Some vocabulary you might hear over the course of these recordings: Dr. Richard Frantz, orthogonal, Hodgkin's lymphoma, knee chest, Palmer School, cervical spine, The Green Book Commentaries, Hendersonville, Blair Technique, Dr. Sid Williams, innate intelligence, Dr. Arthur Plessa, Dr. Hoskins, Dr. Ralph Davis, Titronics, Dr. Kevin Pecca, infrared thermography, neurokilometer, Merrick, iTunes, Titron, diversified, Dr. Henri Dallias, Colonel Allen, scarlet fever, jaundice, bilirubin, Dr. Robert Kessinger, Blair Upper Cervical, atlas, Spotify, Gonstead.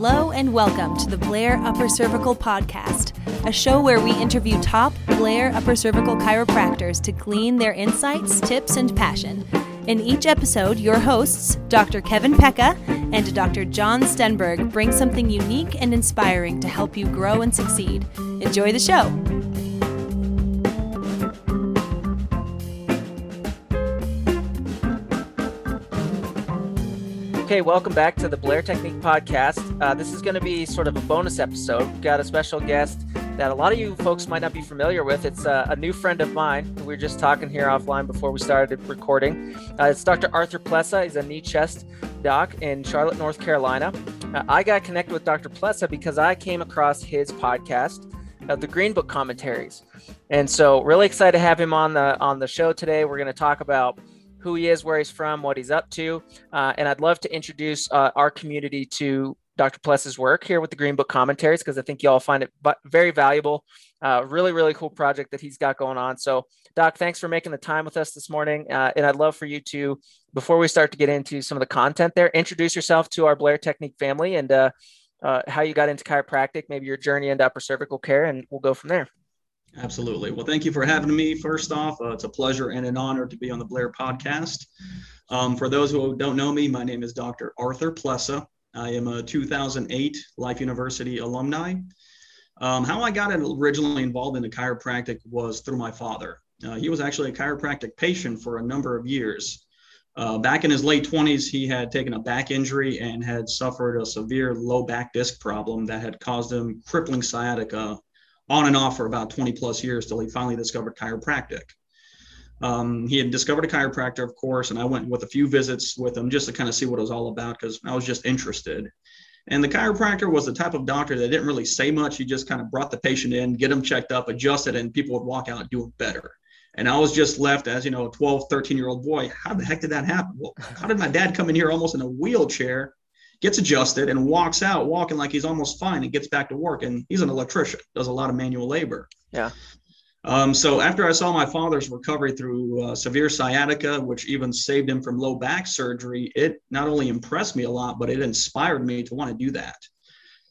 Hello and welcome to the Blair Upper Cervical Podcast, a show where we interview top Blair Upper Cervical chiropractors to glean their insights, tips, and passion. In each episode, your hosts, Dr. Kevin Pecca and Dr. John Stenberg, bring something unique and inspiring to help you grow and succeed. Enjoy the show. Okay, welcome back to the Blair Technique Podcast. This is going to be sort of a bonus episode. We've got a special guest that a lot of you folks might not be familiar with. It's a new friend of mine. We were just talking here offline before we started recording. It's Dr. Arthur Plessa. He's a knee chest doc in Charlotte, North Carolina. I got connected with Dr. Plessa because I came across his podcast, The Green Book Commentaries. And so really excited to have him on the show today. We're going to talk about who he is, where he's from, what he's up to. And I'd love to introduce our community to Dr. Plessa's work here with the Green Book Commentaries, because I think you all find it very valuable. Really, really cool project that he's got going on. So, Doc, thanks for making the time with us this morning. And I'd love for you to, before we start to get into some of the content there, introduce yourself to our Blair Technique family and how you got into chiropractic, maybe your journey into upper cervical care, and we'll go from there. Absolutely. Well, thank you for having me. First off, it's a pleasure and an honor to be on the Blair podcast. For those who don't know me, my name is Dr. Arthur Plessa. I am a 2008 Life University alumni. How I got originally involved in the chiropractic was through my father. He was actually a chiropractic patient for a number of years. Back in his late 20s, he had taken a back injury and had suffered a severe low back disc problem that had caused him crippling sciatica on and off for about 20 plus years till he finally discovered chiropractic. He had discovered a chiropractor, of course, and I went with a few visits with him just to kind of see what it was all about because I was just interested. And the chiropractor was the type of doctor that didn't really say much. He just kind of brought the patient in, get them checked up, adjusted, and people would walk out doing better. And I was just left as, you know, a 12, 13-year-old boy. How the heck did that happen? Well, how did my dad come in here almost in a wheelchair, gets adjusted and walks out walking like he's almost fine and gets back to work? And he's an electrician, does a lot of manual labor. Yeah. So after I saw my father's recovery through severe sciatica, which even saved him from low back surgery, it not only impressed me a lot, but it inspired me to want to do that.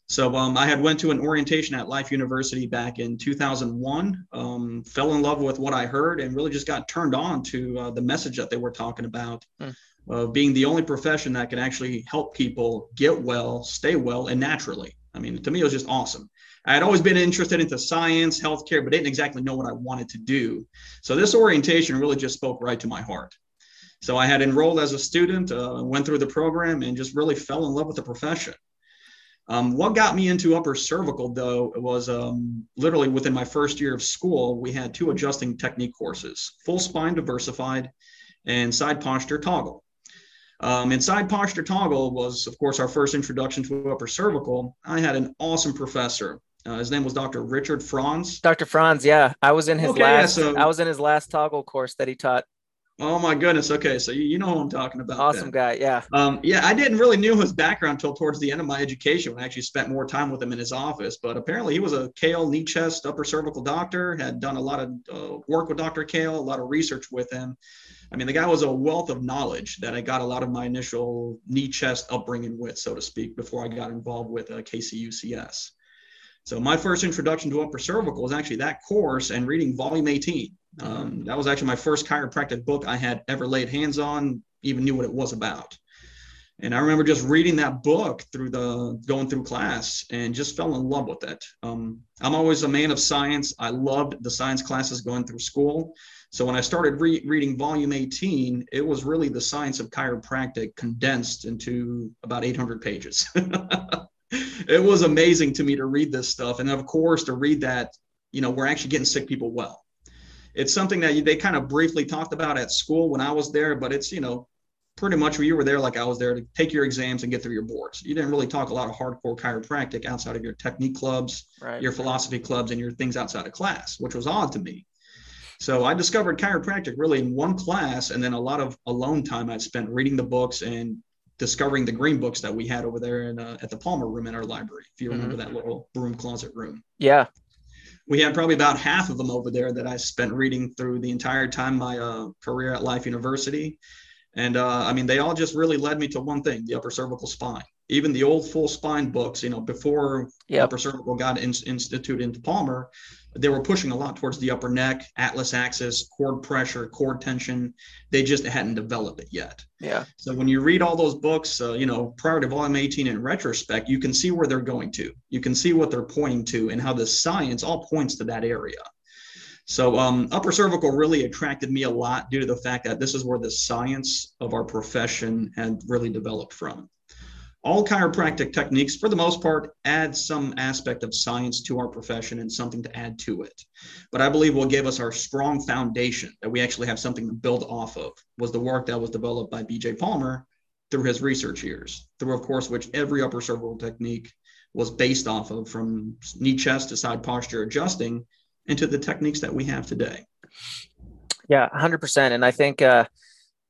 So I had went to an orientation at Life University back in 2001, fell in love with what I heard and really just got turned on to the message that they were talking about. Being the only profession that can actually help people get well, stay well, and naturally. I mean, to me, it was just awesome. I had always been interested into science, healthcare, but didn't exactly know what I wanted to do. So this orientation really just spoke right to my heart. So I had enrolled as a student, went through the program, and just really fell in love with the profession. What got me into upper cervical, though, was literally within my first year of school, we had two adjusting technique courses, full spine diversified and side posture toggle. And side posture toggle was, of course, our first introduction to upper cervical. I had an awesome professor. His name was Dr. Richard Frantz. Dr. Frantz, yeah, I was in his I was in his last toggle course that he taught. Oh my goodness. Okay, so you know who I'm talking about. Awesome guy, yeah. Yeah, I didn't really know his background until towards the end of my education when I actually spent more time with him in his office. But apparently, he was a Kale knee chest upper cervical doctor. Had done a lot of work with Dr. Kale, a lot of research with him. I mean, the guy was a wealth of knowledge that I got a lot of my initial knee chest upbringing with, so to speak, before I got involved with KCUCS. So my first introduction to upper cervical was actually that course and reading volume 18. That was actually my first chiropractic book I had ever laid hands on, even knew what it was about. And I remember just reading that book through going through class and just fell in love with it. I'm always a man of science. I loved the science classes going through school. So when I started reading volume 18, it was really the science of chiropractic condensed into about 800 pages. It was amazing to me to read this stuff. And of course, to read that, you know, we're actually getting sick people well. It's something that they kind of briefly talked about at school when I was there, but it's, you know, pretty much you were there like I was there to take your exams and get through your boards. You didn't really talk a lot of hardcore chiropractic outside of your technique clubs, your philosophy clubs, and your things outside of class, which was odd to me. So I discovered chiropractic really in one class and then a lot of alone time I'd spent reading the books and discovering the green books that we had over there in, at the Palmer room in our library, if you remember that little broom closet room. Yeah. We had probably about half of them over there that I spent reading through the entire time my career at Life University. And I mean, they all just really led me to one thing, the upper cervical spine. even the old full spine books, you know, before upper cervical got instituted into Palmer, they were pushing a lot towards the upper neck, atlas axis, cord pressure, cord tension. They just hadn't developed it yet. Yeah. So when you read all those books, you know, prior to volume 18 in retrospect, you can see where they're going to. You can see what they're pointing to and how the science all points to that area. So upper cervical really attracted me a lot due to the fact that this is where the science of our profession had really developed from. All chiropractic techniques, for the most part, add some aspect of science to our profession and something to add to it. But I believe will give us our strong foundation that we actually have something to build off of was the work that was developed by BJ Palmer through his research years, through, of course, which every upper cervical technique was based off of, from knee chest to side posture adjusting into the techniques that we have today. Yeah, 100%. And I think...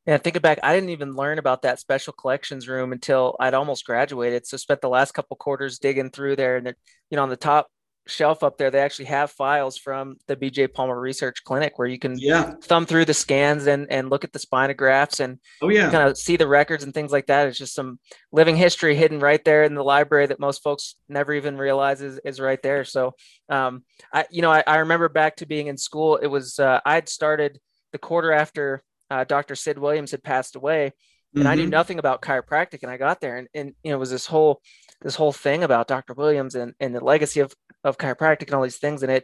And thinking back, I didn't even learn about that special collections room until I'd almost graduated. So spent the last couple quarters digging through there, and you know, on the top shelf up there, they actually have files from the BJ Palmer Research Clinic where you can thumb through the scans and look at the spinographs and kind of see the records and things like that. It's just some living history hidden right there in the library that most folks never even realize is right there. So, I remember back to being in school. It was I'd started the quarter after. Dr. Sid Williams had passed away, and I knew nothing about chiropractic. And I got there, and you know, it was this whole thing about Dr. Williams and the legacy of chiropractic and all these things. And it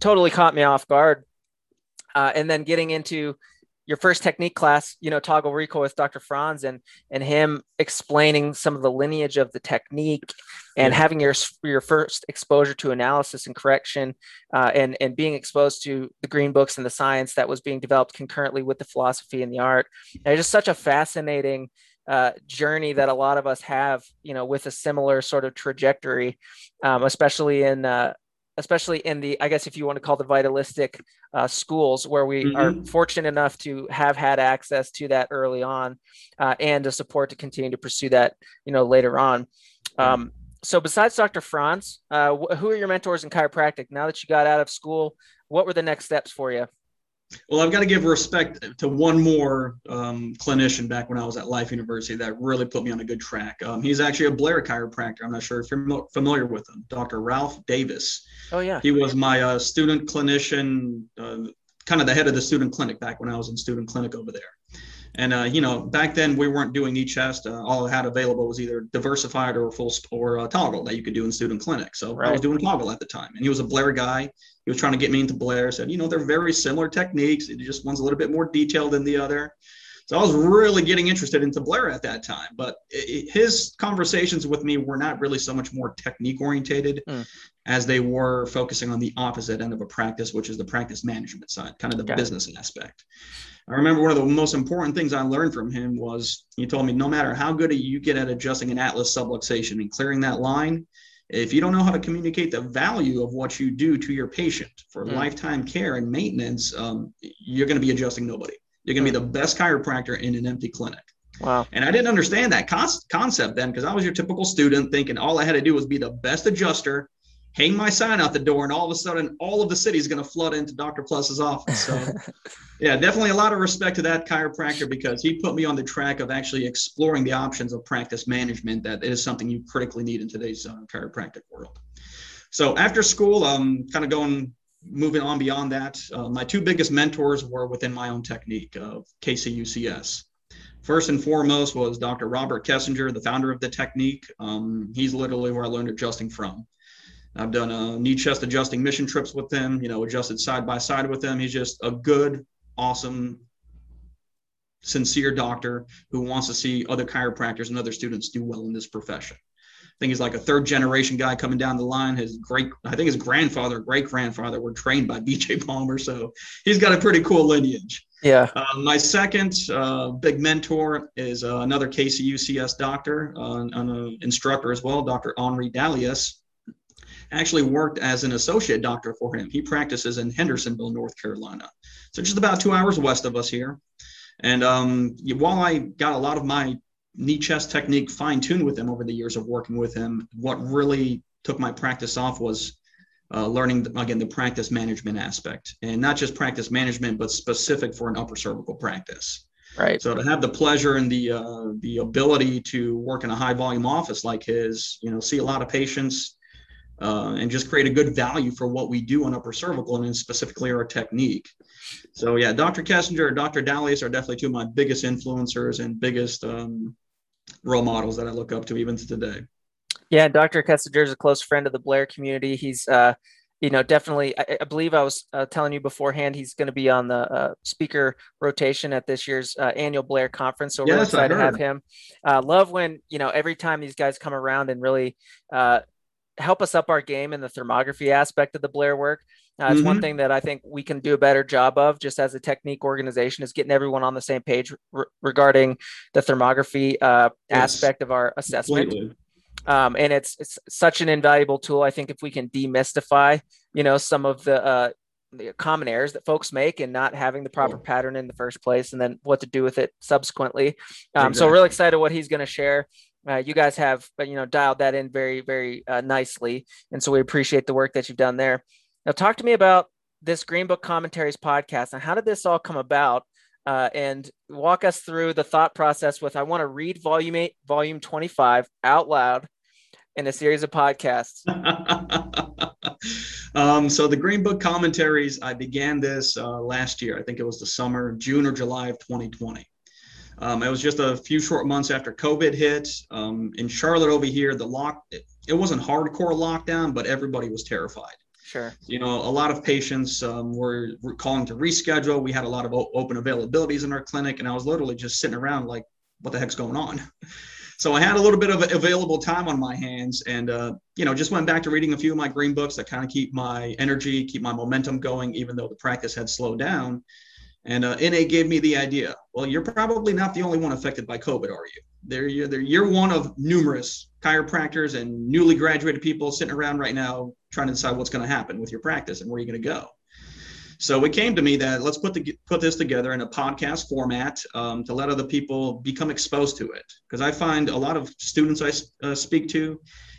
totally caught me off guard. And then getting into your first technique class, you know, toggle recoil with Dr. Frantz and him explaining some of the lineage of the technique and having your first exposure to analysis and correction and being exposed to the green books and the science that was being developed concurrently with the philosophy and the art. And it's just such a fascinating journey that a lot of us have, you know, with a similar sort of trajectory, especially in the, I guess, if you want to call the vitalistic schools, where we are fortunate enough to have had access to that early on and the support to continue to pursue that, you know, later on. So besides Dr. Frantz, who are your mentors in chiropractic? Now that you got out of school, what were the next steps for you? Well, I've got to give respect to one more clinician back when I was at Life University that really put me on a good track. He's actually a Blair chiropractor. I'm not sure if you're familiar with him, Dr. Ralph Davis. Oh, yeah. He was my student clinician, kind of the head of the student clinic back when I was in student clinic over there. And, you know, back then we weren't doing knee chest. All I had available was either diversified or full or toggle that you could do in student clinic. So I was doing toggle at the time. And he was a Blair guy. He was trying to get me into Blair, said, you know, they're very similar techniques. It just one's a little bit more detailed than the other. So I was really getting interested into Blair at that time, but his conversations with me were not really so much more technique orientated as they were focusing on the opposite end of a practice, which is the practice management side, kind of the business aspect. I remember one of the most important things I learned from him was he told me, no matter how good you get at adjusting an atlas subluxation and clearing that line, if you don't know how to communicate the value of what you do to your patient for lifetime care and maintenance, you're going to be adjusting nobody. You're going to be the best chiropractor in an empty clinic. Wow. And I didn't understand that concept then, because I was your typical student thinking all I had to do was be the best adjuster, hang my sign out the door, and all of a sudden all of the city is going to flood into Dr. Plessa's office. So yeah, definitely a lot of respect to that chiropractor, because he put me on the track of actually exploring the options of practice management that is something you critically need in today's chiropractic world. So after school, kind of moving on beyond that, my two biggest mentors were within my own technique of KCUCS. First and foremost was Dr. Robert Kessinger, the founder of the technique. He's literally where I learned adjusting from. I've done knee chest adjusting mission trips with him, you know, adjusted side by side with him. He's just a good, awesome, sincere doctor who wants to see other chiropractors and other students do well in this profession. I think he's like a third generation guy coming down the line. I think his grandfather, great grandfather were trained by BJ Palmer. So he's got a pretty cool lineage. Yeah. My second big mentor is another KCUCS doctor, an instructor as well, Dr. Henri Dallias. Actually worked as an associate doctor for him. He practices in Hendersonville, North Carolina. So just about 2 hours west of us here. And while I got a lot of my knee chest technique fine-tuned with him over the years of working with him, what really took my practice off was learning, again, the practice management aspect, and not just practice management, but specific for an upper cervical practice. Right. So to have the pleasure and the ability to work in a high volume office like his, you know, see a lot of patients and just create a good value for what we do on upper cervical and then specifically our technique. So yeah, Dr. Kessinger and Dr. Dallias are definitely two of my biggest influencers and biggest role models that I look up to even today. Yeah, Dr. Kessinger is a close friend of the Blair community. He's you know, definitely, I believe I was telling you beforehand, he's going to be on the speaker rotation at this year's annual Blair conference. So we're really excited to have him. Love when, you know, every time these guys come around and really help us up our game in the thermography aspect of the Blair work. It's one thing that I think we can do a better job of just as a technique organization is getting everyone on the same page regarding the thermography aspect of our assessment. Completely. And it's such an invaluable tool. I think if we can demystify, you know, some of the common errors that folks make and not having the proper pattern in the first place and then what to do with it subsequently. So really excited what he's going to share. You guys have, you know, dialed that in very, very nicely. And so we appreciate the work that you've done there. Now talk to me about this Green Book Commentaries podcast and how did this all come about? And walk us through the thought process with, I want to read volume 8, volume 25 out loud in a series of podcasts. So the Green Book Commentaries, I began this last year. I think it was the summer, June or July of 2020. It was just a few short months after COVID hit. In Charlotte over here, it wasn't hardcore lockdown, but everybody was terrified. Sure. You know, a lot of patients were calling to reschedule. We had a lot of open availabilities in our clinic, and I was literally just sitting around like, what the heck's going on? So I had a little bit of available time on my hands and, you know, just went back to reading a few of my green books that kind of keep my energy, keep my momentum going, even though the practice had slowed down. And NA gave me the idea, well, you're probably not the only one affected by COVID, are you? You're one of numerous chiropractors and newly graduated people sitting around right now trying to decide what's going to happen with your practice and where you're going to go. So it came to me that let's put this together in a podcast format to let other people become exposed to it. Because I find a lot of students I speak to,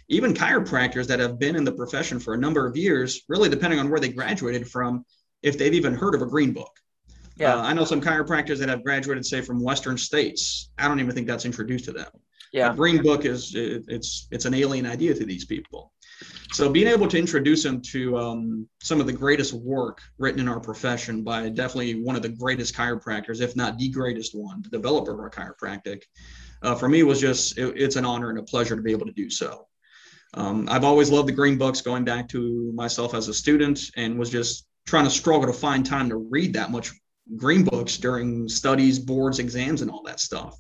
even chiropractors that have been in the profession for a number of years, really depending on where they graduated from, if they've even heard of a green book. Yeah. I know some chiropractors that have graduated, say, from Western states. I don't even think that's introduced to them. Yeah. A green book it's an alien idea to these people. So being able to introduce them to some of the greatest work written in our profession by definitely one of the greatest chiropractors, if not the greatest one, the developer of our chiropractic, for me was just, it's an honor and a pleasure to be able to do so. I've always loved the green books going back to myself as a student and was just trying to struggle to find time to read that much green books during studies, boards, exams, and all that stuff.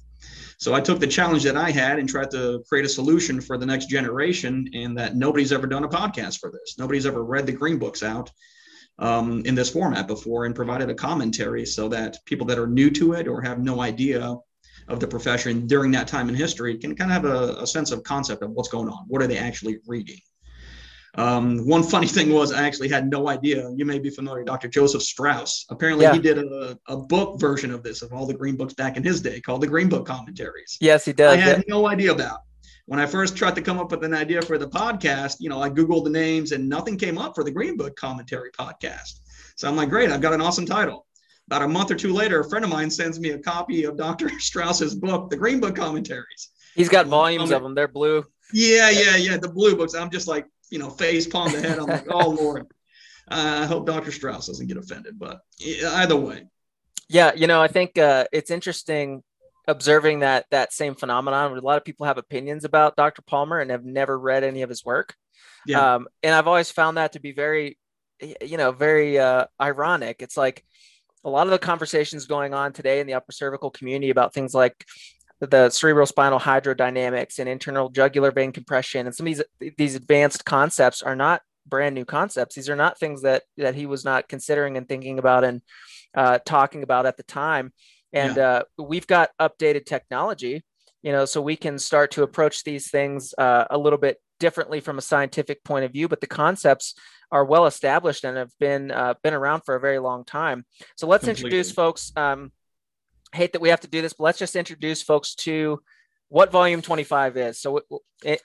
So I took the challenge that I had and tried to create a solution for the next generation, and that nobody's ever done a podcast for this. Nobody's ever read the green books out in this format before and provided a commentary so that people that are new to it or have no idea of the profession during that time in history can kind of have a sense of concept of what's going on. What are they actually reading? One funny thing was I actually had no idea. You may be familiar, Dr. Joseph Strauss. Apparently he did a book version of this, of all the green books back in his day called The Green Book Commentaries. Yes, he does. I had no idea about. When I first tried to come up with an idea for the podcast, you know, I Googled the names and nothing came up for the Green Book Commentary podcast. So I'm like, great, I've got an awesome title. About a month or two later, a friend of mine sends me a copy of Dr. Strauss's book, The Green Book Commentaries. He's got volumes of them. They're blue. Yeah. The blue books. I'm just like, you know, face palm to head. I'm like, oh, Lord, I hope Dr. Strauss doesn't get offended. But either way. Yeah. You know, I think it's interesting observing that same phenomenon where a lot of people have opinions about Dr. Palmer and have never read any of his work. Yeah. And I've always found that to be very, you know, very ironic. It's like a lot of the conversations going on today in the upper cervical community about things like the cerebrospinal hydrodynamics and internal jugular vein compression. And some of these advanced concepts are not brand new concepts. These are not things that he was not considering and thinking about and talking about at the time. And we've got updated technology, you know, so we can start to approach these things a little bit differently from a scientific point of view, but the concepts are well established and have been around for a very long time. So let's introduce folks. Hate that we have to do this, but let's just introduce folks to what volume 25 is. So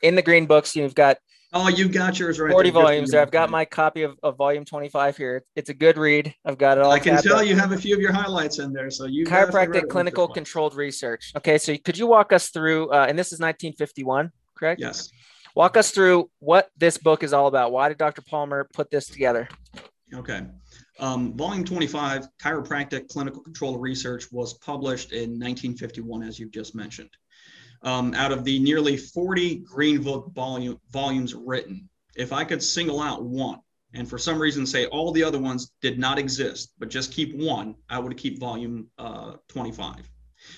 in the green books, you've got Oh, you got yours right. 40 there. Volumes there. I've got my copy of volume 25 here. It's a good read. I've got it all. I can tell you have a few of your highlights in there. So you chiropractic clinical controlled research. Okay, so could you walk us through? And this is 1951, correct? Yes. Walk us through what this book is all about. Why did Dr. Palmer put this together? Okay. Volume 25, Chiropractic Clinical Control Research, was published in 1951, as you just mentioned. Out of the nearly 40 Green Book volumes written, if I could single out one, and for some reason say all the other ones did not exist, but just keep one, I would keep volume 25.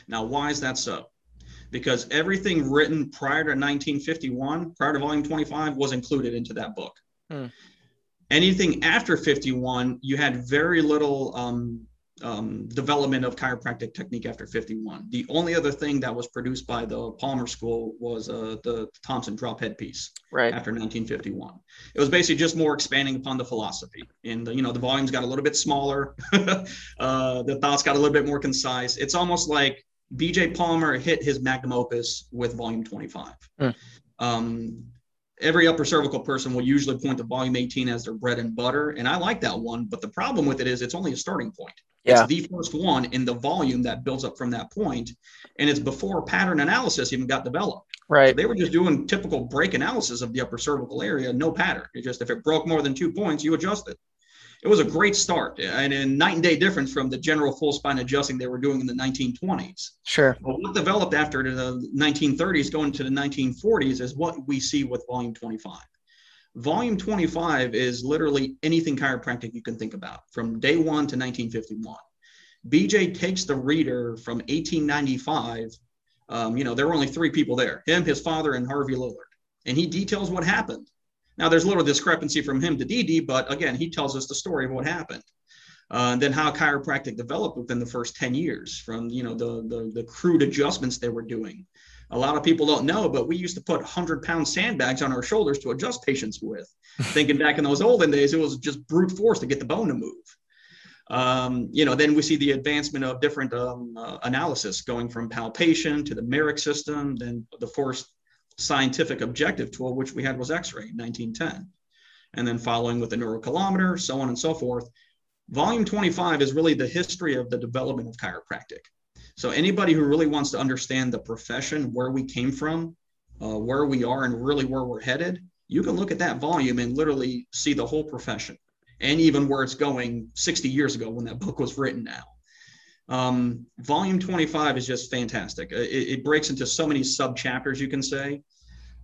Now, why is that so? Because everything written prior to 1951, prior to volume 25, was included into that book. Hmm. Anything after 51, you had very little development of chiropractic technique after 51. The only other thing that was produced by the Palmer School was the Thompson drop headpiece, right, after 1951. It was basically just more expanding upon the philosophy. And the volumes got a little bit smaller. The thoughts got a little bit more concise. It's almost like BJ Palmer hit his magnum opus with volume 25. Mm. Every upper cervical person will usually point to volume 18 as their bread and butter. And I like that one, but the problem with it is it's only a starting point. Yeah. It's the first one in the volume that builds up from that point. And it's before pattern analysis even got developed. Right. So they were just doing typical break analysis of the upper cervical area, no pattern. It just, if it broke more than 2 points, you adjust it. It was a great start and a night and day difference from the general full spine adjusting they were doing in the 1920s. Sure. But what developed after the 1930s going to the 1940s is what we see with volume 25. Volume 25 is literally anything chiropractic you can think about from day one to 1951. BJ takes the reader from 1895. There were only three people there, him, his father, and Harvey Lillard. And he details what happened. Now, there's a little discrepancy from him to DD, but again, he tells us the story of what happened. And then how chiropractic developed within the first 10 years from, the crude adjustments they were doing. A lot of people don't know, but we used to put 100-pound sandbags on our shoulders to adjust patients with. Thinking back in those olden days, it was just brute force to get the bone to move. Then we see the advancement of different analysis going from palpation to the Merrick system, then the first scientific objective tool, which we had, was X-ray in 1910, and then following with the neurokilometer, so on and so forth. Volume 25 is really the history of the development of chiropractic. So anybody who really wants to understand the profession, where we came from, where we are, and really where we're headed, you can look at that volume and literally see the whole profession and even where it's going 60 years ago when that book was written now. Volume 25 is just fantastic. It breaks into so many sub chapters, you can say.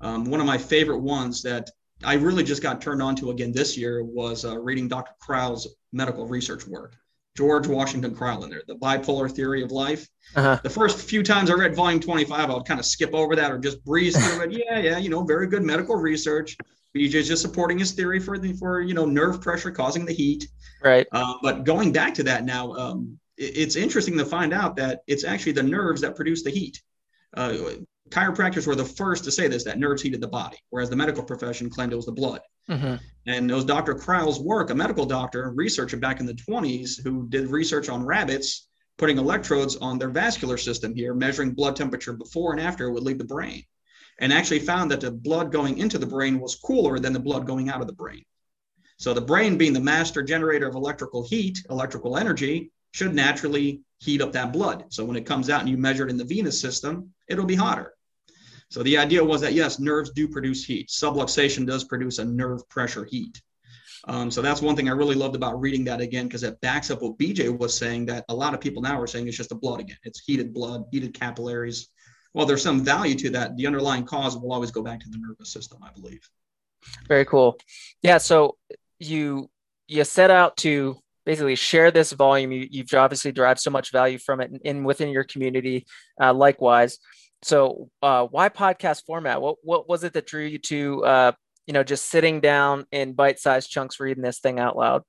One of my favorite ones that I really just got turned on to again this year was reading Dr. Crowell's medical research work, George Washington Crowell in there, The Bipolar Theory of Life. Uh-huh. The first few times I read volume 25, I would kind of skip over that or just breeze through it. Very good medical research. BJ's just supporting his theory for nerve pressure causing the heat. Right. But going back to that now, it's interesting to find out that it's actually the nerves that produce the heat. Chiropractors were the first to say this, that nerves heated the body, whereas the medical profession claimed it was the blood. Mm-hmm. And it was Dr. Crowell's work, a medical doctor, researcher back in the 1920s, who did research on rabbits, putting electrodes on their vascular system here, measuring blood temperature before and after it would leave the brain, and actually found that the blood going into the brain was cooler than the blood going out of the brain. So the brain, being the master generator of electrical heat, electrical energy, should naturally heat up that blood. So when it comes out and you measure it in the venous system, it'll be hotter. So the idea was that, yes, nerves do produce heat. Subluxation does produce a nerve pressure heat. So that's one thing I really loved about reading that again, because it backs up what BJ was saying, that a lot of people now are saying it's just the blood again. It's heated blood, heated capillaries. While there's some value to that, the underlying cause will always go back to the nervous system, I believe. Very cool. Yeah, so you set out to basically share this volume. You've obviously derived so much value from it in within your community, likewise. So why podcast format? What was it that drew you to, just sitting down in bite-sized chunks, reading this thing out loud?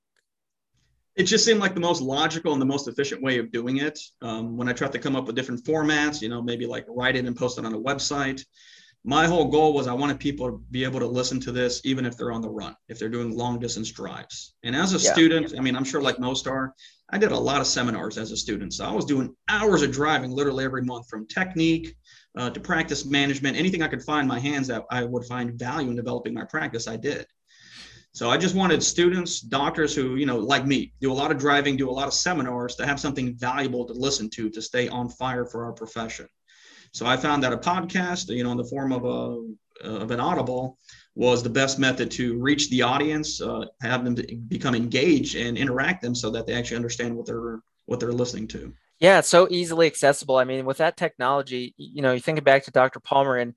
It just seemed like the most logical and the most efficient way of doing it. When I tried to come up with different formats, maybe like write it and post it on a website. My whole goal was I wanted people to be able to listen to this, even if they're on the run, if they're doing long distance drives. And as a student, I mean, I'm sure like most are, I did a lot of seminars as a student. So I was doing hours of driving literally every month, from technique, to practice management. Anything I could find my hands that I would find value in developing my practice, I did. So I just wanted students, doctors who, you know, like me, do a lot of driving, do a lot of seminars, to have something valuable to listen to stay on fire for our profession. So I found that a podcast, you know, in the form of an audible was the best method to reach the audience, have them become engaged and interact them so that they actually understand what they're listening to. Yeah, it's so easily accessible. I mean, with that technology, you know, you think back to Dr. Palmer and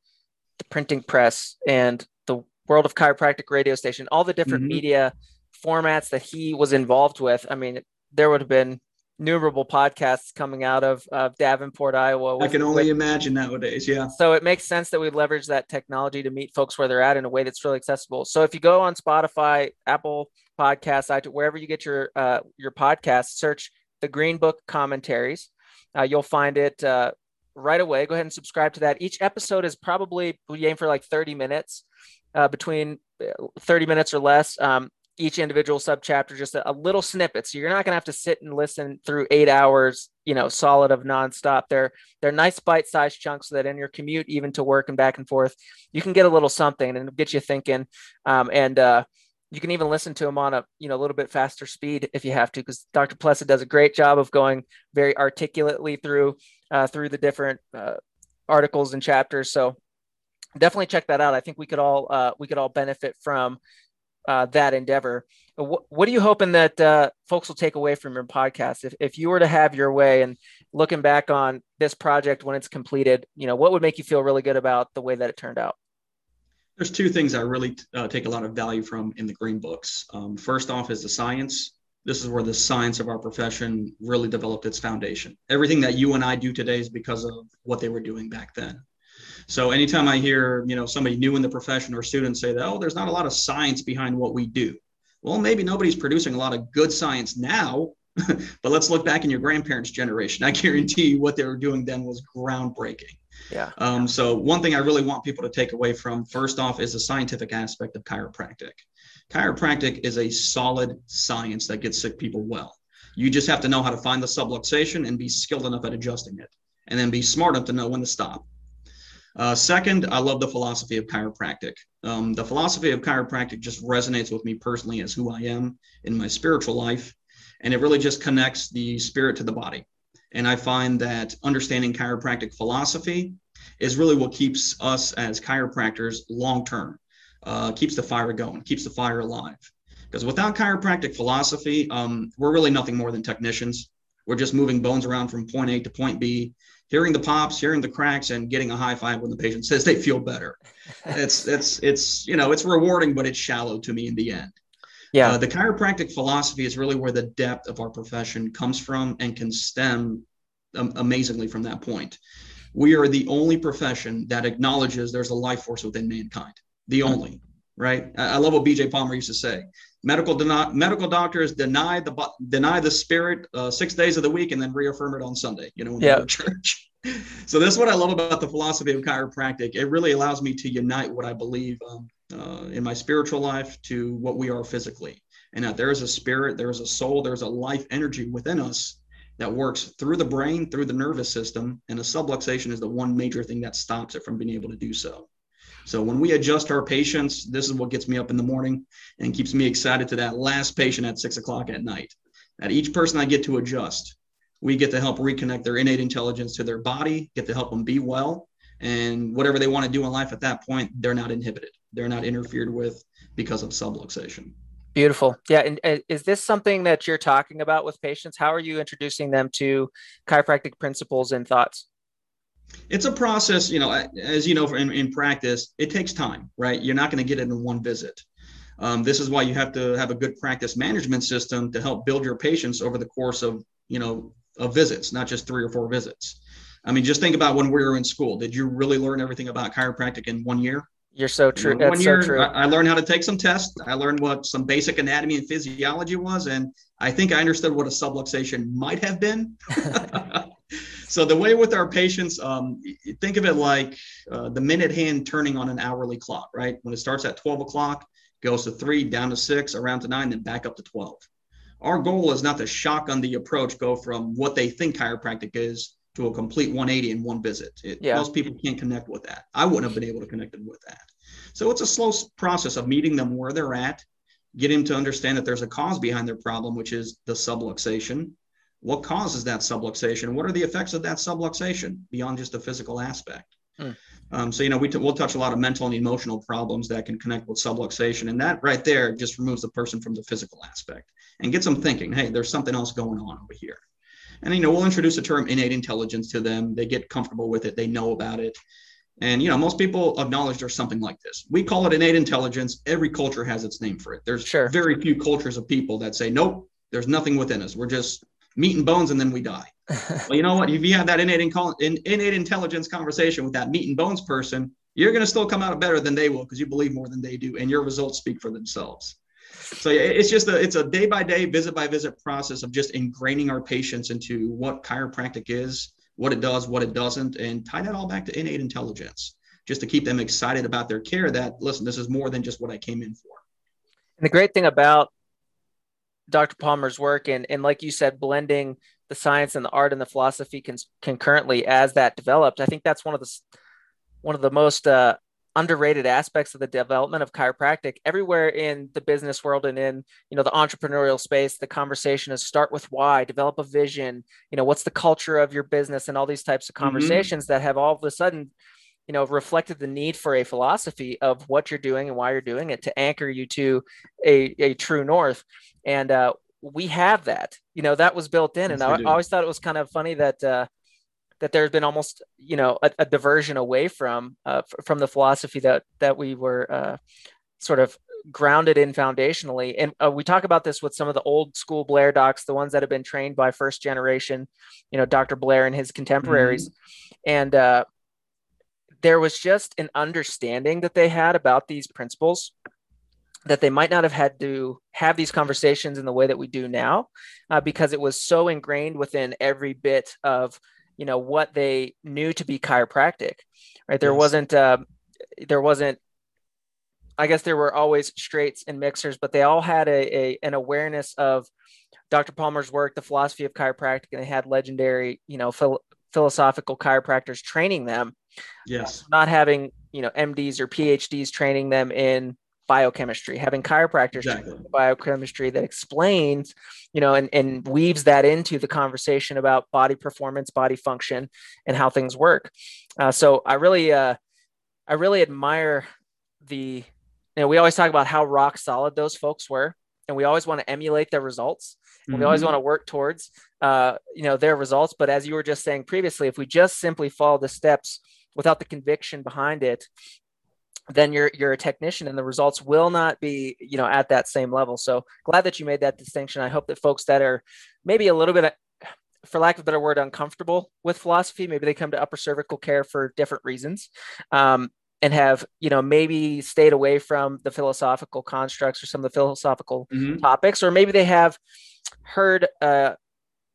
the printing press and the World of Chiropractic radio station, all the different media formats that he was involved with. I mean, there would have been innumerable podcasts coming out of Davenport, Iowa. I can only imagine nowadays. Yeah. So it makes sense that we leverage that technology to meet folks where they're at in a way that's really accessible. So if you go on Spotify, Apple Podcasts, iTunes, wherever you get your podcast, search The Green Book Commentaries. You'll find it right away. Go ahead and subscribe to that. Each episode is probably, we aim for like 30 minutes, between 30 minutes or less. Each individual subchapter, just a little snippet. So you're not going to have to sit and listen through 8 hours, you know, solid of nonstop. They're nice bite-sized chunks so that in your commute, even to work and back and forth, you can get a little something and it'll get you thinking. You can even listen to them on a little bit faster speed if you have to, because Dr. Plessa does a great job of going very articulately through the different articles and chapters. So definitely check that out. I think we could all benefit from that endeavor. What are you hoping that folks will take away from your podcast? If you were to have your way and looking back on this project when it's completed, you know, what would make you feel really good about the way that it turned out? There's two things I really take a lot of value from in the Green Books. First off is the science. This is where the science of our profession really developed its foundation. Everything that you and I do today is because of what they were doing back then. So anytime I hear, you know, somebody new in the profession or students say that, oh, there's not a lot of science behind what we do. Well, maybe nobody's producing a lot of good science now, but let's look back in your grandparents' generation. I guarantee you what they were doing then was groundbreaking. Yeah. So one thing I really want people to take away from, first off, is the scientific aspect of chiropractic. Chiropractic is a solid science that gets sick people well. You just have to know how to find the subluxation and be skilled enough at adjusting it, and then be smart enough to know when to stop. Second, I love the philosophy of chiropractic. The philosophy of chiropractic just resonates with me personally as who I am in my spiritual life, and it really just connects the spirit to the body. And I find that understanding chiropractic philosophy is really what keeps us as chiropractors long-term, keeps the fire going, keeps the fire alive. Because without chiropractic philosophy, we're really nothing more than technicians. We're just moving bones around from point A to point B, hearing the pops, hearing the cracks, and getting a high five when the patient says they feel better. It's rewarding, but it's shallow to me in the end. Yeah. The chiropractic philosophy is really where the depth of our profession comes from and can stem amazingly from that point. We are the only profession that acknowledges there's a life force within mankind. The only, right? I love what BJ Palmer used to say. Medical doctors deny the spirit 6 days of the week and then reaffirm it on Sunday, you know, when they go to church. So that's what I love about the philosophy of chiropractic. It really allows me to unite what I believe in my spiritual life to what we are physically, and that there is a spirit, there is a soul, there's a life energy within us that works through the brain, through the nervous system, and the subluxation is the one major thing that stops it from being able to do so. So when we adjust our patients, this is what gets me up in the morning and keeps me excited to that last patient at 6:00 at night. That each person I get to adjust, we get to help reconnect their innate intelligence to their body, get to help them be well, and whatever they want to do in life at that point, they're not inhibited. They're not interfered with because of subluxation. Beautiful. Yeah. And is this something that you're talking about with patients? How are you introducing them to chiropractic principles and thoughts? It's a process, you know, as you know, in practice, it takes time, right? You're not going to get it in one visit. This is why you have to have a good practice management system to help build your patients over the course of, you know, of visits, not just 3 or 4 visits. I mean, just think about when we were in school. Did you really learn everything about chiropractic in 1 year? You're so true. You know, that's so true. I learned how to take some tests. I learned what some basic anatomy and physiology was. And I think I understood what a subluxation might have been. So the way with our patients, think of it like the minute hand turning on an hourly clock, right? When it starts at 12:00, goes to 3, down to 6, around to 9, then back up to 12. Our goal is not to shotgun the approach, go from what they think chiropractic is to a complete 180 in one visit. Most people can't connect with that. I wouldn't have been able to connect them with that. So it's a slow process of meeting them where they're at, getting them to understand that there's a cause behind their problem, which is the subluxation. What causes that subluxation? What are the effects of that subluxation beyond just the physical aspect? So, you know, we'll touch a lot of mental and emotional problems that can connect with subluxation. And that right there just removes the person from the physical aspect and gets them thinking, hey, there's something else going on over here. And, you know, we'll introduce the term innate intelligence to them. They get comfortable with it. They know about it. And, you know, most people acknowledge there's something like this. We call it innate intelligence. Every culture has its name for it. There's very few cultures of people that say, nope, there's nothing within us. We're just meat and bones, and then we die. Well, you know what? If you have that innate intelligence conversation with that meat and bones person, you're going to still come out better than they will because you believe more than they do, and your results speak for themselves. So yeah, it's just a day by day, visit by visit process of just ingraining our patients into what chiropractic is, what it does, what it doesn't, and tie that all back to innate intelligence, just to keep them excited about their care that, listen, this is more than just what I came in for. And the great thing about Dr. Palmer's work, and like you said, blending the science and the art and the philosophy concurrently as that developed, I think that's one of the most underrated aspects of the development of chiropractic. Everywhere in the business world and in, you know, the entrepreneurial space, the conversation is start with why, develop a vision, you know, what's the culture of your business, and all these types of conversations that have all of a sudden, you know, reflected the need for a philosophy of what you're doing and why you're doing it to anchor you to a true north. And we have that, you know, that was built in. Yes, and I always thought it was kind of funny that that there's been almost, you know, a diversion away from the philosophy that we were sort of grounded in foundationally. And we talk about this with some of the old school Blair docs, the ones that have been trained by first generation, you know, Dr. Blair and his contemporaries. And there was just an understanding that they had about these principles that they might not have had to have these conversations in the way that we do now, because it was so ingrained within every bit of, you know, what they knew to be chiropractic, right? There wasn't, I guess there were always straights and mixers, but they all had an awareness of Dr. Palmer's work, the philosophy of chiropractic, and they had legendary, you know, philosophical chiropractors training them. Not having, you know, MDs or PhDs training them in biochemistry, having chiropractors train the biochemistry that explains, you know, and weaves that into the conversation about body performance, body function, and how things work. So I really admire we always talk about how rock solid those folks were, and we always want to emulate their results. And we always want to work towards, you know, their results. But as you were just saying previously, if we just simply follow the steps without the conviction behind it, then you're a technician, and the results will not be, you know, at that same level. So glad that you made that distinction. I hope that folks that are maybe a little bit, for lack of a better word, uncomfortable with philosophy, maybe they come to upper cervical care for different reasons, and have, you know, maybe stayed away from the philosophical constructs or some of the philosophical topics, or maybe they have heard,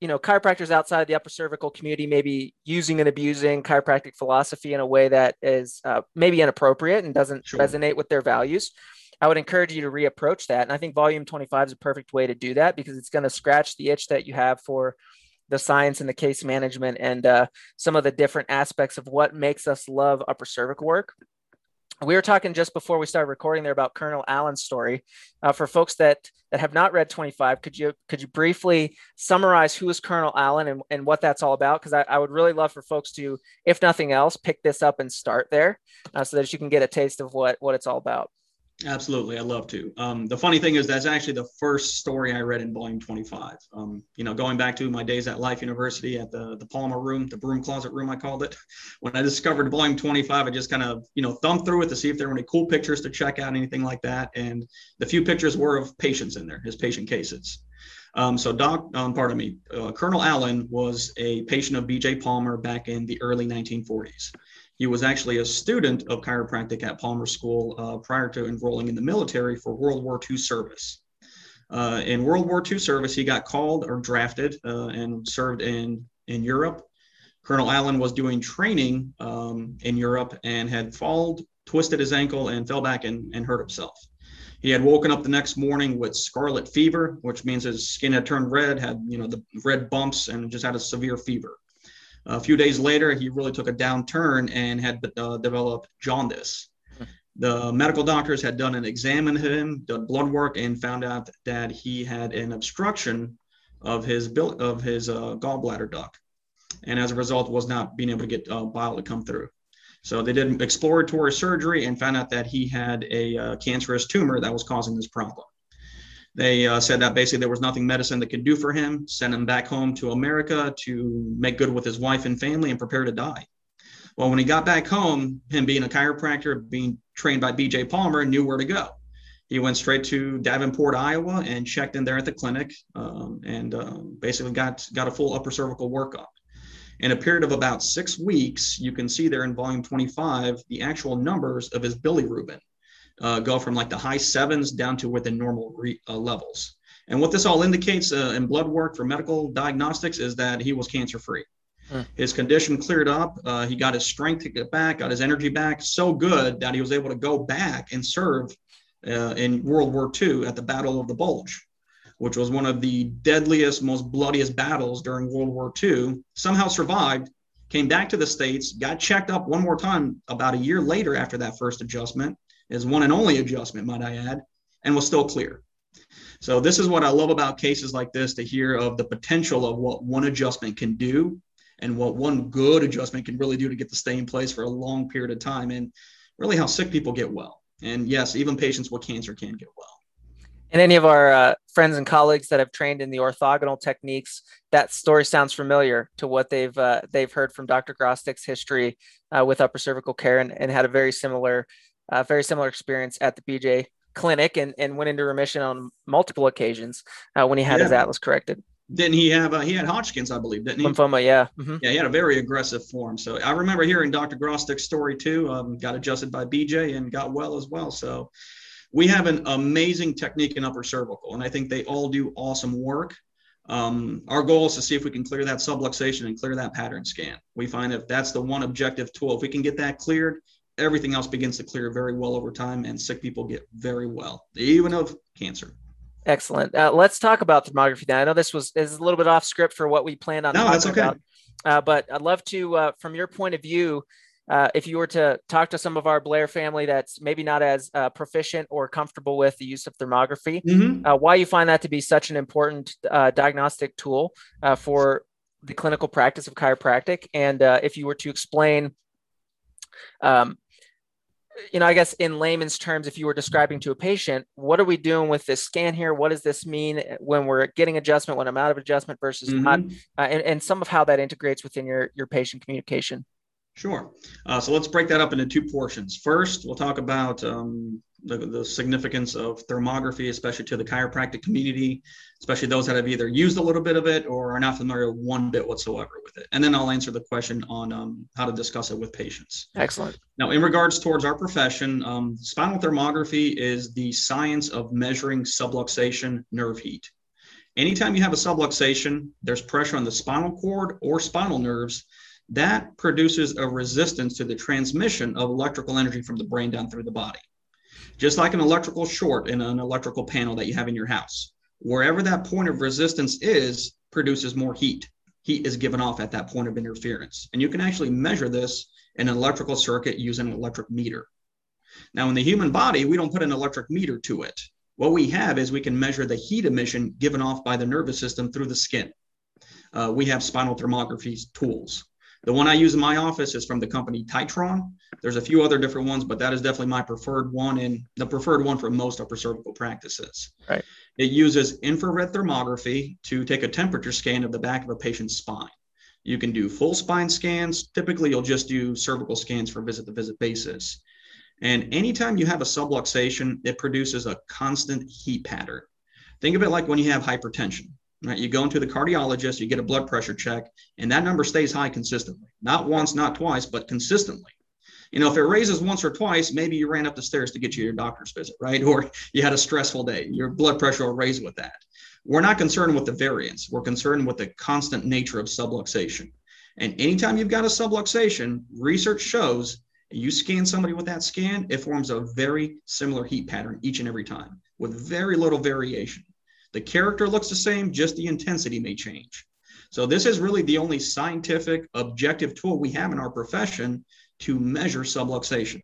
you know, chiropractors outside the upper cervical community maybe using and abusing chiropractic philosophy in a way that is maybe inappropriate and doesn't resonate with their values. I would encourage you to reapproach that. And I think volume 25 is a perfect way to do that, because it's going to scratch the itch that you have for the science and the case management and some of the different aspects of what makes us love upper cervical work. We were talking just before we started recording there about Colonel Allen's story. For folks that have not read 25, could you briefly summarize who is Colonel Allen and what that's all about? Because I would really love for folks to, if nothing else, pick this up and start there, so that you can get a taste of what it's all about. Absolutely. I'd love to. The funny thing is that's actually the first story I read in volume 25. You know, going back to my days at Life University at the Palmer room, the broom closet room, I called it. When I discovered volume 25, I just kind of, you know, thumbed through it to see if there were any cool pictures to check out, anything like that. And the few pictures were of patients in there, his patient cases. Colonel Allen was a patient of BJ Palmer back in the early 1940s. He was actually a student of chiropractic at Palmer School prior to enrolling in the military for World War II service. In World War II service, he got called or drafted and served in Europe. Colonel Allen was doing training in Europe and had fallen, twisted his ankle, and fell back and hurt himself. He had woken up the next morning with scarlet fever, which means his skin had turned red, had, you know, the red bumps, and just had a severe fever. A few days later, he really took a downturn and had developed jaundice. The medical doctors had done and examined him, done blood work, and found out that he had an obstruction of his gallbladder duct, and as a result was not being able to get bile to come through. So they did exploratory surgery and found out that he had a cancerous tumor that was causing this problem. They said that basically there was nothing medicine that could do for him, sent him back home to America to make good with his wife and family and prepare to die. Well, when he got back home, him being a chiropractor, being trained by BJ Palmer, knew where to go. He went straight to Davenport, Iowa, and checked in there at the clinic and basically got a full upper cervical workup. In a period of about 6 weeks, you can see there in volume 25, the actual numbers of his bilirubin go from like the high 7s down to within normal levels. And what this all indicates in blood work for medical diagnostics is that he was cancer-free. Huh. His condition cleared up. He got his strength back, got his energy back so good that he was able to go back and serve in World War II at the Battle of the Bulge, which was one of the deadliest, most bloodiest battles during World War II, somehow survived, came back to the States, got checked up one more time about a year later after that first adjustment, his one and only adjustment, might I add, and was still clear. So this is what I love about cases like this, to hear of the potential of what one adjustment can do and what one good adjustment can really do to get to stay in place for a long period of time, and really how sick people get well. And yes, even patients with cancer can get well. And any of our friends and colleagues that have trained in the orthogonal techniques, that story sounds familiar to what they've heard from Dr. Grostick's history with upper cervical care, and had a very similar experience at the BJ clinic, and went into remission on multiple occasions when he had his atlas corrected. Didn't he have he had Hodgkin's, I believe, didn't he? Lymphoma, yeah. Mm-hmm. Yeah, he had a very aggressive form. So I remember hearing Dr. Grostick's story too. Got adjusted by BJ and got well as well. So we have an amazing technique in upper cervical, and I think they all do awesome work. Our goal is to see if we can clear that subluxation and clear that pattern scan. We find if that's the one objective tool, if we can get that cleared, everything else begins to clear very well over time, and sick people get very well, even of cancer. Excellent. Let's talk about thermography now. I know this is a little bit off script for what we planned on. No, that's okay. About, but I'd love to, from your point of view, if you were to talk to some of our Blair family that's maybe not as proficient or comfortable with the use of thermography, mm-hmm. Why you find that to be such an important diagnostic tool for the clinical practice of chiropractic. And if you were to explain, I guess in layman's terms, if you were describing to a patient, what are we doing with this scan here? What does this mean when we're getting adjustment, when I'm out of adjustment versus mm-hmm. not, and some of how that integrates within your patient communication? Sure. So let's break that up into two portions. First, we'll talk about the significance of thermography, especially to the chiropractic community, especially those that have either used a little bit of it or are not familiar one bit whatsoever with it. And then I'll answer the question on how to discuss it with patients. Excellent. Now, in regards towards our profession, spinal thermography is the science of measuring subluxation nerve heat. Anytime you have a subluxation, there's pressure on the spinal cord or spinal nerves that produces a resistance to the transmission of electrical energy from the brain down through the body. Just like an electrical short in an electrical panel that you have in your house, wherever that point of resistance is produces more heat. Heat is given off at that point of interference. And you can actually measure this in an electrical circuit using an electric meter. Now in the human body, we don't put an electric meter to it. What we have is we can measure the heat emission given off by the nervous system through the skin. We have spinal thermography tools. The one I use in my office is from the company Titron. There's a few other different ones, but that is definitely my preferred one and the preferred one for most upper cervical practices. Right. It uses infrared thermography to take a temperature scan of the back of a patient's spine. You can do full spine scans. Typically, you'll just do cervical scans for visit-to-visit basis. And anytime you have a subluxation, it produces a constant heat pattern. Think of it like when you have hypertension. Right, you go into the cardiologist, you get a blood pressure check, and that number stays high consistently. Not once, not twice, but consistently. You know, if it raises once or twice, maybe you ran up the stairs to get you your doctor's visit, right? Or you had a stressful day. Your blood pressure will raise with that. We're not concerned with the variance. We're concerned with the constant nature of subluxation. And anytime you've got a subluxation, research shows you scan somebody with that scan, it forms a very similar heat pattern each and every time with very little variation. The character looks the same, just the intensity may change. So this is really the only scientific objective tool we have in our profession to measure subluxation.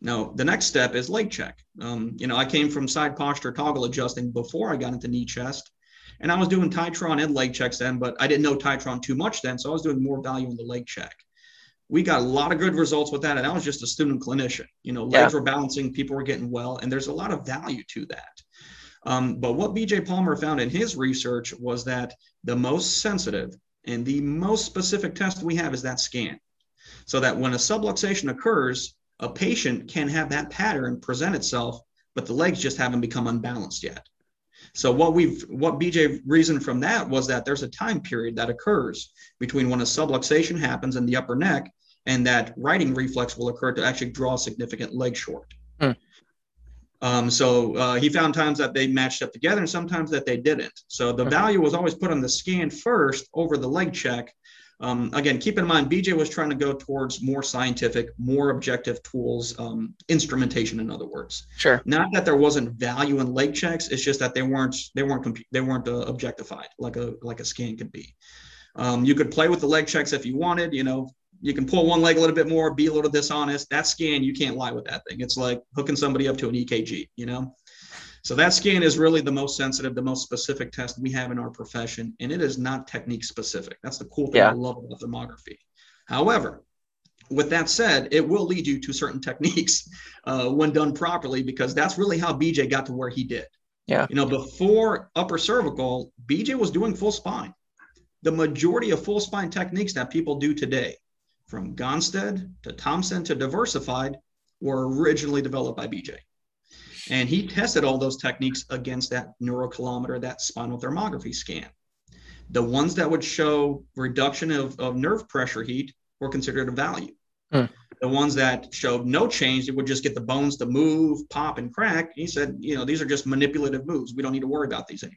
Now, the next step is leg check. I came from side posture toggle adjusting before I got into knee chest, and I was doing Titron and leg checks then, but I didn't know Titron too much then, so I was doing more value in the leg check. We got a lot of good results with that, and I was just a student clinician. Legs were balancing, people were getting well, and there's a lot of value to that. But what BJ Palmer found in his research was that the most sensitive and the most specific test we have is that scan. So that when a subluxation occurs, a patient can have that pattern present itself, but the legs just haven't become unbalanced yet. So what BJ reasoned from that was that there's a time period that occurs between when a subluxation happens in the upper neck and that riding reflex will occur to actually draw significant leg short. He found times that they matched up together and sometimes that they didn't. So the value was always put on the scan first over the leg check. Again, keep in mind, BJ was trying to go towards more scientific, more objective tools, instrumentation, in other words. Sure. Not that there wasn't value in leg checks. It's just that they weren't objectified like a scan could be. You could play with the leg checks if you wanted. You can pull one leg a little bit more, be a little dishonest. That scan, you can't lie with that thing. It's like hooking somebody up to an EKG, So that scan is really the most sensitive, the most specific test we have in our profession, and it is not technique specific. That's the cool thing I love about thermography. However, with that said, it will lead you to certain techniques when done properly, because that's really how BJ got to where he did. Before upper cervical, BJ was doing full spine. The majority of full spine techniques that people do today, from Gonstead to Thompson to diversified, were originally developed by BJ. And he tested all those techniques against that neurokilometer, that spinal thermography scan. The ones that would show reduction of nerve pressure heat were considered a value. The ones that showed no change, it would just get the bones to move, pop, and crack. He said, these are just manipulative moves. We don't need to worry about these anymore.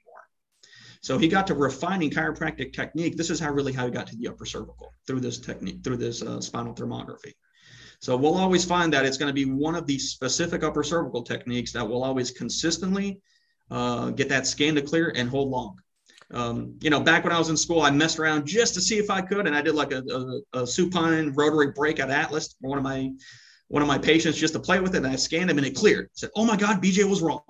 So he got to refining chiropractic technique. This is how he got to the upper cervical, through this technique, through this spinal thermography. So we'll always find that it's going to be one of these specific upper cervical techniques that will always consistently get that scan to clear and hold long. Back when I was in school, I messed around just to see if I could, and I did like a supine rotary break at Atlas for one of my patients just to play with it, and I scanned him and it cleared. I said, "Oh my God, BJ was wrong."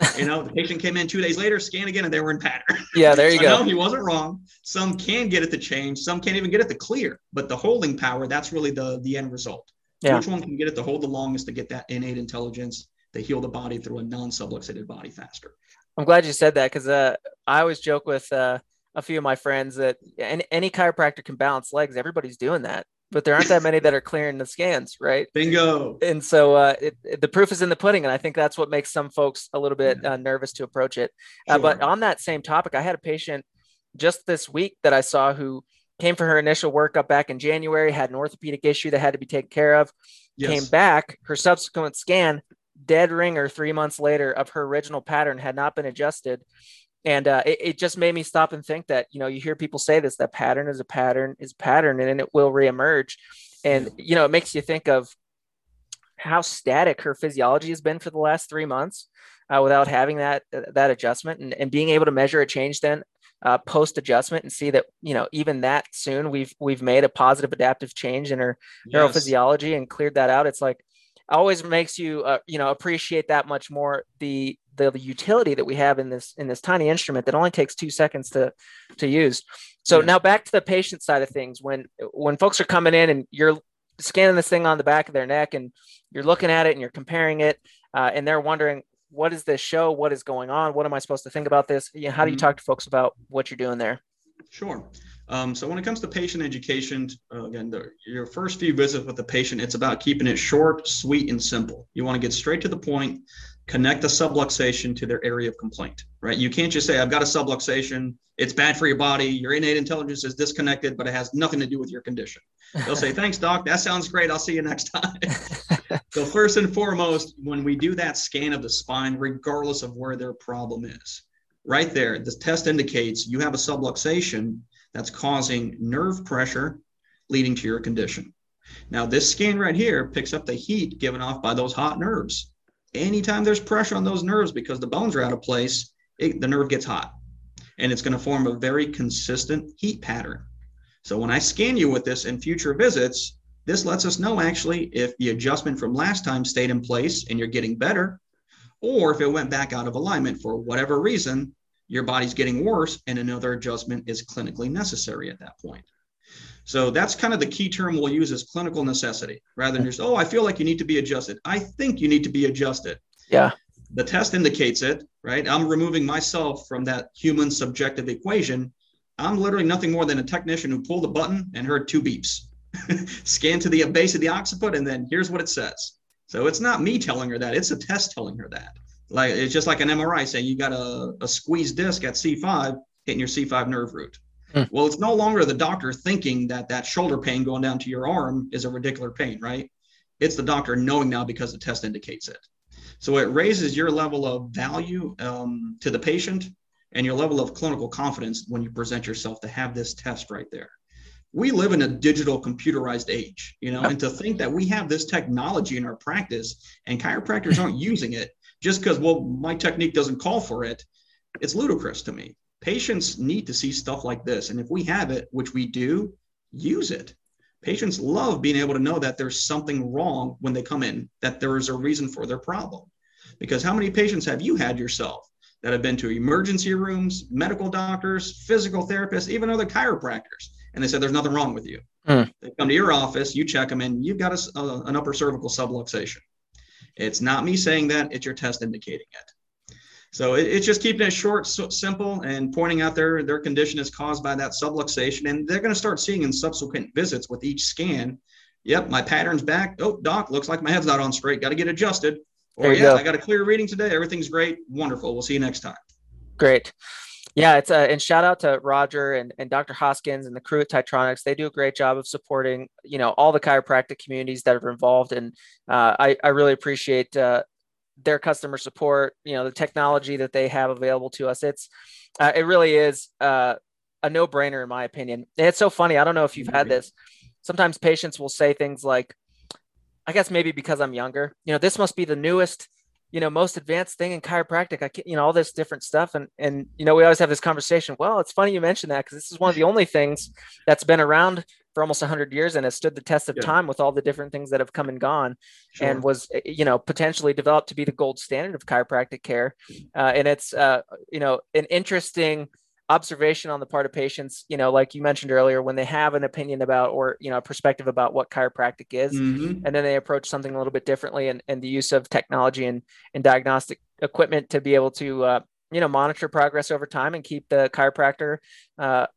The patient came in 2 days later, scanned again, and they were in pattern. Yeah, there you go. No, he wasn't wrong. Some can get it to change, some can't even get it to clear, but the holding power, that's really the end result. Yeah. Which one can get it to hold the longest, to get that innate intelligence to heal the body through a non-subluxated body faster? I'm glad you said that, because I always joke with a few of my friends that any chiropractor can balance legs. Everybody's doing that, but there aren't that many that are clearing the scans, right? Bingo. And so the proof is in the pudding, and I think that's what makes some folks a little bit nervous to approach it. Sure. But on that same topic, I had a patient just this week that I saw who came for her initial workup back in January, had an orthopedic issue that had to be taken care of, came back, her subsequent scan, dead ringer 3 months later of her original pattern, had not been adjusted. And it just made me stop and think that, you hear people say this, that pattern is a pattern is pattern, and it will reemerge. And, it makes you think of how static her physiology has been for the last 3 months without having that adjustment, and being able to measure a change then post adjustment and see that, even that soon we've made a positive adaptive change in her neurophysiology and cleared that out. It's like, always makes you, appreciate that much more, the utility that we have in this tiny instrument that only takes 2 seconds to use. So now back to the patient side of things, when folks are coming in and you're scanning this thing on the back of their neck and you're looking at it and you're comparing it and they're wondering, what is this show? What is going on? What am I supposed to think about this? How do you talk to folks about what you're doing there? Sure. So when it comes to patient education, again, your first few visits with the patient, it's about keeping it short, sweet, and simple. You want to get straight to the point, connect the subluxation to their area of complaint, right? You can't just say, I've got a subluxation. It's bad for your body. Your innate intelligence is disconnected, but it has nothing to do with your condition. They'll say, thanks, doc. That sounds great. I'll see you next time. So first and foremost, when we do that scan of the spine, regardless of where their problem is, right there, the test indicates you have a subluxation that's causing nerve pressure leading to your condition. Now, this scan right here picks up the heat given off by those hot nerves. Anytime there's pressure on those nerves because the bones are out of place, the nerve gets hot. and it's going to form a very consistent heat pattern. So when I scan you with this in future visits, this lets us know actually if the adjustment from last time stayed in place and you're getting better, or if it went back out of alignment for whatever reason, your body's getting worse and another adjustment is clinically necessary at that point. So that's kind of the key term we'll use is clinical necessity, rather than just, oh, I feel like you need to be adjusted. I think you need to be adjusted. Yeah. The test indicates it, right? I'm removing myself from that human subjective equation. I'm literally nothing more than a technician who pulled a button and heard two beeps. Scan to the base of the occiput, and then here's what it says. So it's not me telling her that. It's a test telling her that. Like, it's just like an MRI saying you got a squeezed disc at C5 hitting your C5 nerve root. Well, it's no longer the doctor thinking that that shoulder pain going down to your arm is a radicular pain, right? It's the doctor knowing now because the test indicates it. So it raises your level of value to the patient and your level of clinical confidence when you present yourself to have this test right there. We live in a digital computerized age, you know, and to think that we have this technology in our practice and chiropractors aren't using it just because, well, my technique doesn't call for it. It's ludicrous to me. Patients need to see stuff like this. And if we have it, which we do, use it. Patients love being able to know that there's something wrong when they come in, that there is a reason for their problem. Because how many patients have you had yourself that have been to emergency rooms, medical doctors, physical therapists, even other chiropractors, and they said there's nothing wrong with you? They come to your office, you check them in, you've got an upper cervical subluxation. It's not me saying that, it's your test indicating it. So it's just keeping it short, simple, and pointing out their condition is caused by that subluxation. And they're going to start seeing in subsequent visits with each scan, yep, my pattern's back. Oh, doc, looks like my head's not on straight. Got to get adjusted. Or yeah, I got a clear reading today. Everything's great. Wonderful. We'll see you next time. Great. Yeah, it's and shout out to Roger and Dr. Hoskins and the crew at Titronics. They do a great job of supporting, you know, all the chiropractic communities that are involved. And I really appreciate their customer support, you know, the technology that they have available to us. It's, it really is a no-brainer in my opinion. And it's so funny. I don't know if you've had this. Sometimes patients will say things like, I guess maybe because I'm younger, you know, this must be the newest, you know, most advanced thing in chiropractic. I can't, you know, all this different stuff. And, you know, we always have this conversation. Well, it's funny you mentioned that because this is one of the only things that's been around for almost 100 years and has stood the test of time with all the different things that have come and gone and was, you know, potentially developed to be the gold standard of chiropractic care. And it's, you know, an interesting observation on the part of patients, you know, like you mentioned earlier, when they have an opinion about, or, you know, a perspective about what chiropractic is, and then they approach something a little bit differently, and the use of technology and diagnostic equipment to be able to, you know, monitor progress over time and keep the chiropractor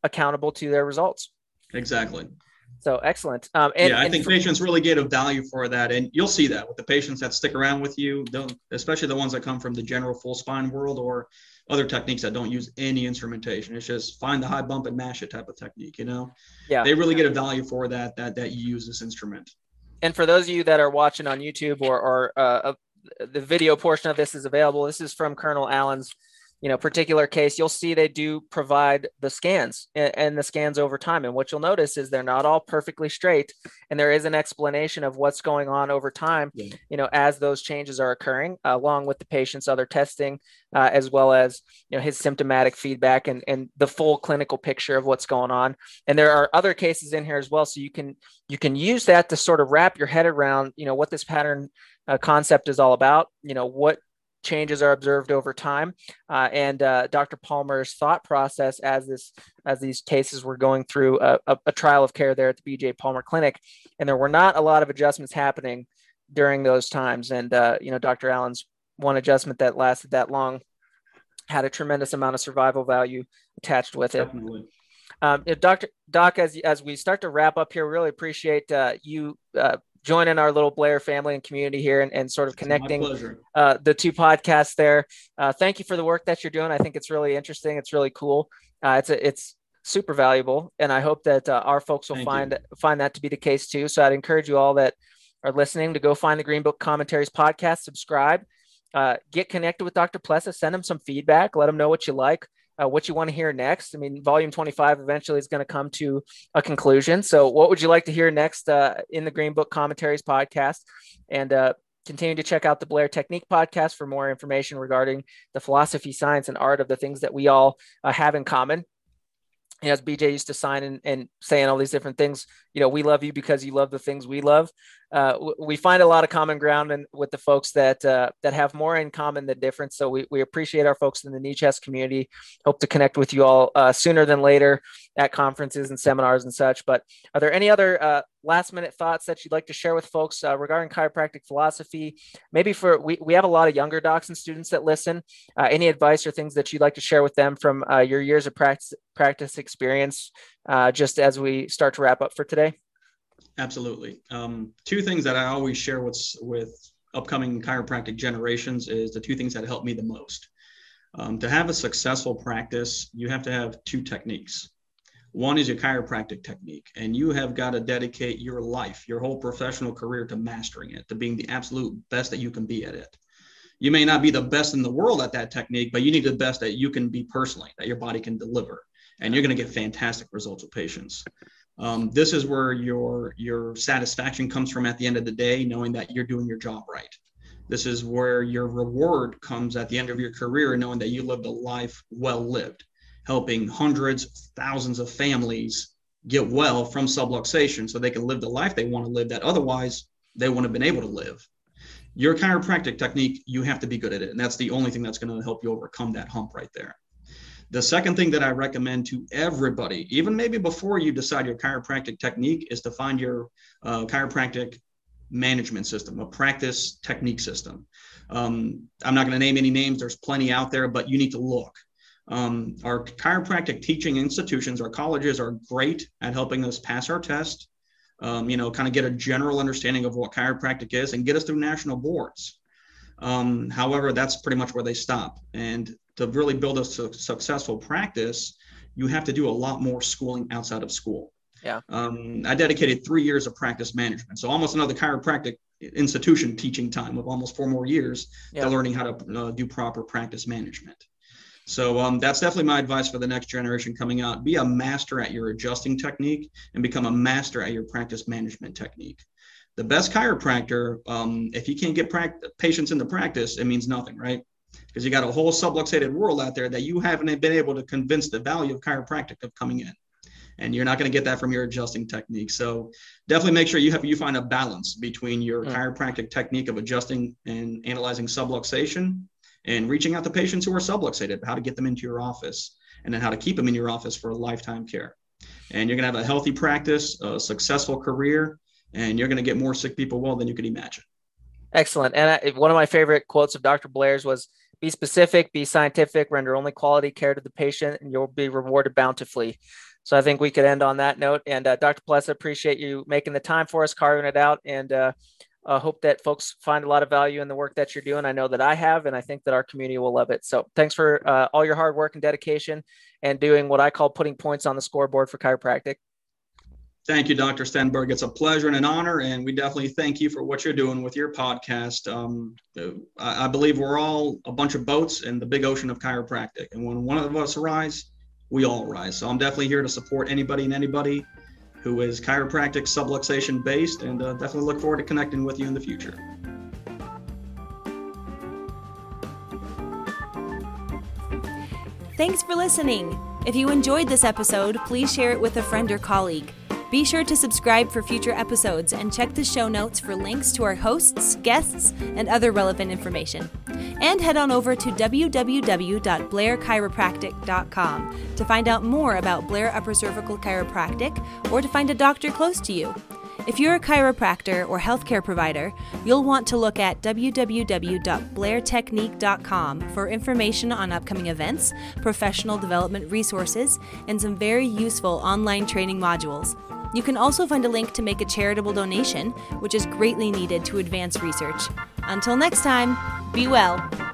accountable to their results. Exactly. So excellent. And, yeah, I think patients really get a value for that. And you'll see that with the patients that stick around with you, especially the ones that come from the general full spine world or other techniques that don't use any instrumentation. It's just find the high bump and mash it type of technique, you know? Yeah. They really get a value for that you use this instrument. And for those of you that are watching on YouTube or the video portion of this is available, this is from Colonel Allen's, you know, particular case. You'll see they do provide the scans and the scans over time. And what you'll notice is they're not all perfectly straight. And there is an explanation of what's going on over time, you know, as those changes are occurring, along with the patient's other testing, as well as, you know, his symptomatic feedback and the full clinical picture of what's going on. And there are other cases in here as well. So you can use that to sort of wrap your head around, you know, what this pattern concept is all about, you know, what changes are observed over time, and Dr. Palmer's thought process as these cases were going through a trial of care there at the BJ Palmer Clinic, and there were not a lot of adjustments happening during those times. And you know, Dr. Allen's one adjustment that lasted that long had a tremendous amount of survival value attached with it. Definitely. Doc, as we start to wrap up here, we really appreciate you. Joining our little Blair family and community here and sort of connecting the two podcasts there. Thank you for the work that you're doing. I think it's really interesting. It's really cool. It's super valuable. And I hope that our folks will find that to be the case too. So I'd encourage you all that are listening to go find the Green Book Commentaries podcast, subscribe, get connected with Dr. Plessa, send him some feedback, let him know what you like. What you want to hear next. I mean, volume 25 eventually is going to come to a conclusion. So what would you like to hear next in the Green Book Commentaries podcast? And Continue to check out the Blair Technique podcast for more information regarding the philosophy, science, and art of the things that we all have in common. As BJ used to sign and saying all these different things, you know, we love you because you love the things we love. We find a lot of common ground with the folks that that have more in common than difference. So we appreciate our folks in the knee chest community. Hope to connect with you all sooner than later at conferences and seminars and such. But are there any other last minute thoughts that you'd like to share with folks regarding chiropractic philosophy? Maybe we have a lot of younger docs and students that listen. Any advice or things that you'd like to share with them from your years of practice experience, just as we start to wrap up for today? Absolutely. Two things that I always share with upcoming chiropractic generations is the two things that help me the most. To have a successful practice, you have to have two techniques. One is your chiropractic technique, and you have got to dedicate your life, your whole professional career to mastering it, to being the absolute best that you can be at it. You may not be the best in the world at that technique, but you need the best that you can be personally, that your body can deliver, and you're going to get fantastic results with patients. This is where your satisfaction comes from at the end of the day, knowing that you're doing your job right. This is where your reward comes at the end of your career, knowing that you lived a life well lived, helping hundreds, thousands of families get well from subluxation so they can live the life they want to live that otherwise they wouldn't have been able to live. Your chiropractic technique, you have to be good at it. And that's the only thing that's going to help you overcome that hump right there. The second thing that I recommend to everybody, even maybe before you decide your chiropractic technique, is to find your chiropractic management system, a practice technique system. I'm not going to name any names. There's plenty out there, but you need to look. Our chiropractic teaching institutions, our colleges are great at helping us pass our test, you know, kind of get a general understanding of what chiropractic is and get us through national boards. However, that's pretty much where they stop. And to really build a successful practice, you have to do a lot more schooling outside of school. Yeah. I dedicated 3 years of practice management. So almost another chiropractic institution teaching time of almost 4 more years to learning how to do proper practice management. So that's definitely my advice for the next generation coming out. Be a master at your adjusting technique and become a master at your practice management technique. The best chiropractor, if you can't get patients into practice, it means nothing, right? Because you got a whole subluxated world out there that you haven't been able to convince the value of chiropractic of coming in. And you're not going to get that from your adjusting technique. So definitely make sure you find a balance between your chiropractic technique of adjusting and analyzing subluxation and reaching out to patients who are subluxated, how to get them into your office, and then how to keep them in your office for lifetime care. And you're going to have a healthy practice, a successful career, and you're going to get more sick people well than you could imagine. Excellent. And one of my favorite quotes of Dr. Blair's was, "Be specific, be scientific, render only quality care to the patient, and you'll be rewarded bountifully." So I think we could end on that note. And Dr. Plessa, appreciate you making the time for us, carving it out, and hope that folks find a lot of value in the work that you're doing. I know that I have, and I think that our community will love it. So thanks for all your hard work and dedication and doing what I call putting points on the scoreboard for chiropractic. Thank you, Dr. Stenberg. It's a pleasure and an honor, and we definitely thank you for what you're doing with your podcast. I believe we're all a bunch of boats in the big ocean of chiropractic, and when one of us rise, we all rise. So I'm definitely here to support anybody and anybody who is chiropractic subluxation based, and definitely look forward to connecting with you in the future. Thanks for listening. If you enjoyed this episode, please share it with a friend or colleague. Be sure to subscribe for future episodes and check the show notes for links to our hosts, guests, and other relevant information. And head on over to www.blairchiropractic.com to find out more about Blair Upper Cervical Chiropractic or to find a doctor close to you. If you're a chiropractor or healthcare provider, you'll want to look at www.blairtechnique.com for information on upcoming events, professional development resources, and some very useful online training modules. You can also find a link to make a charitable donation, which is greatly needed to advance research. Until next time, be well.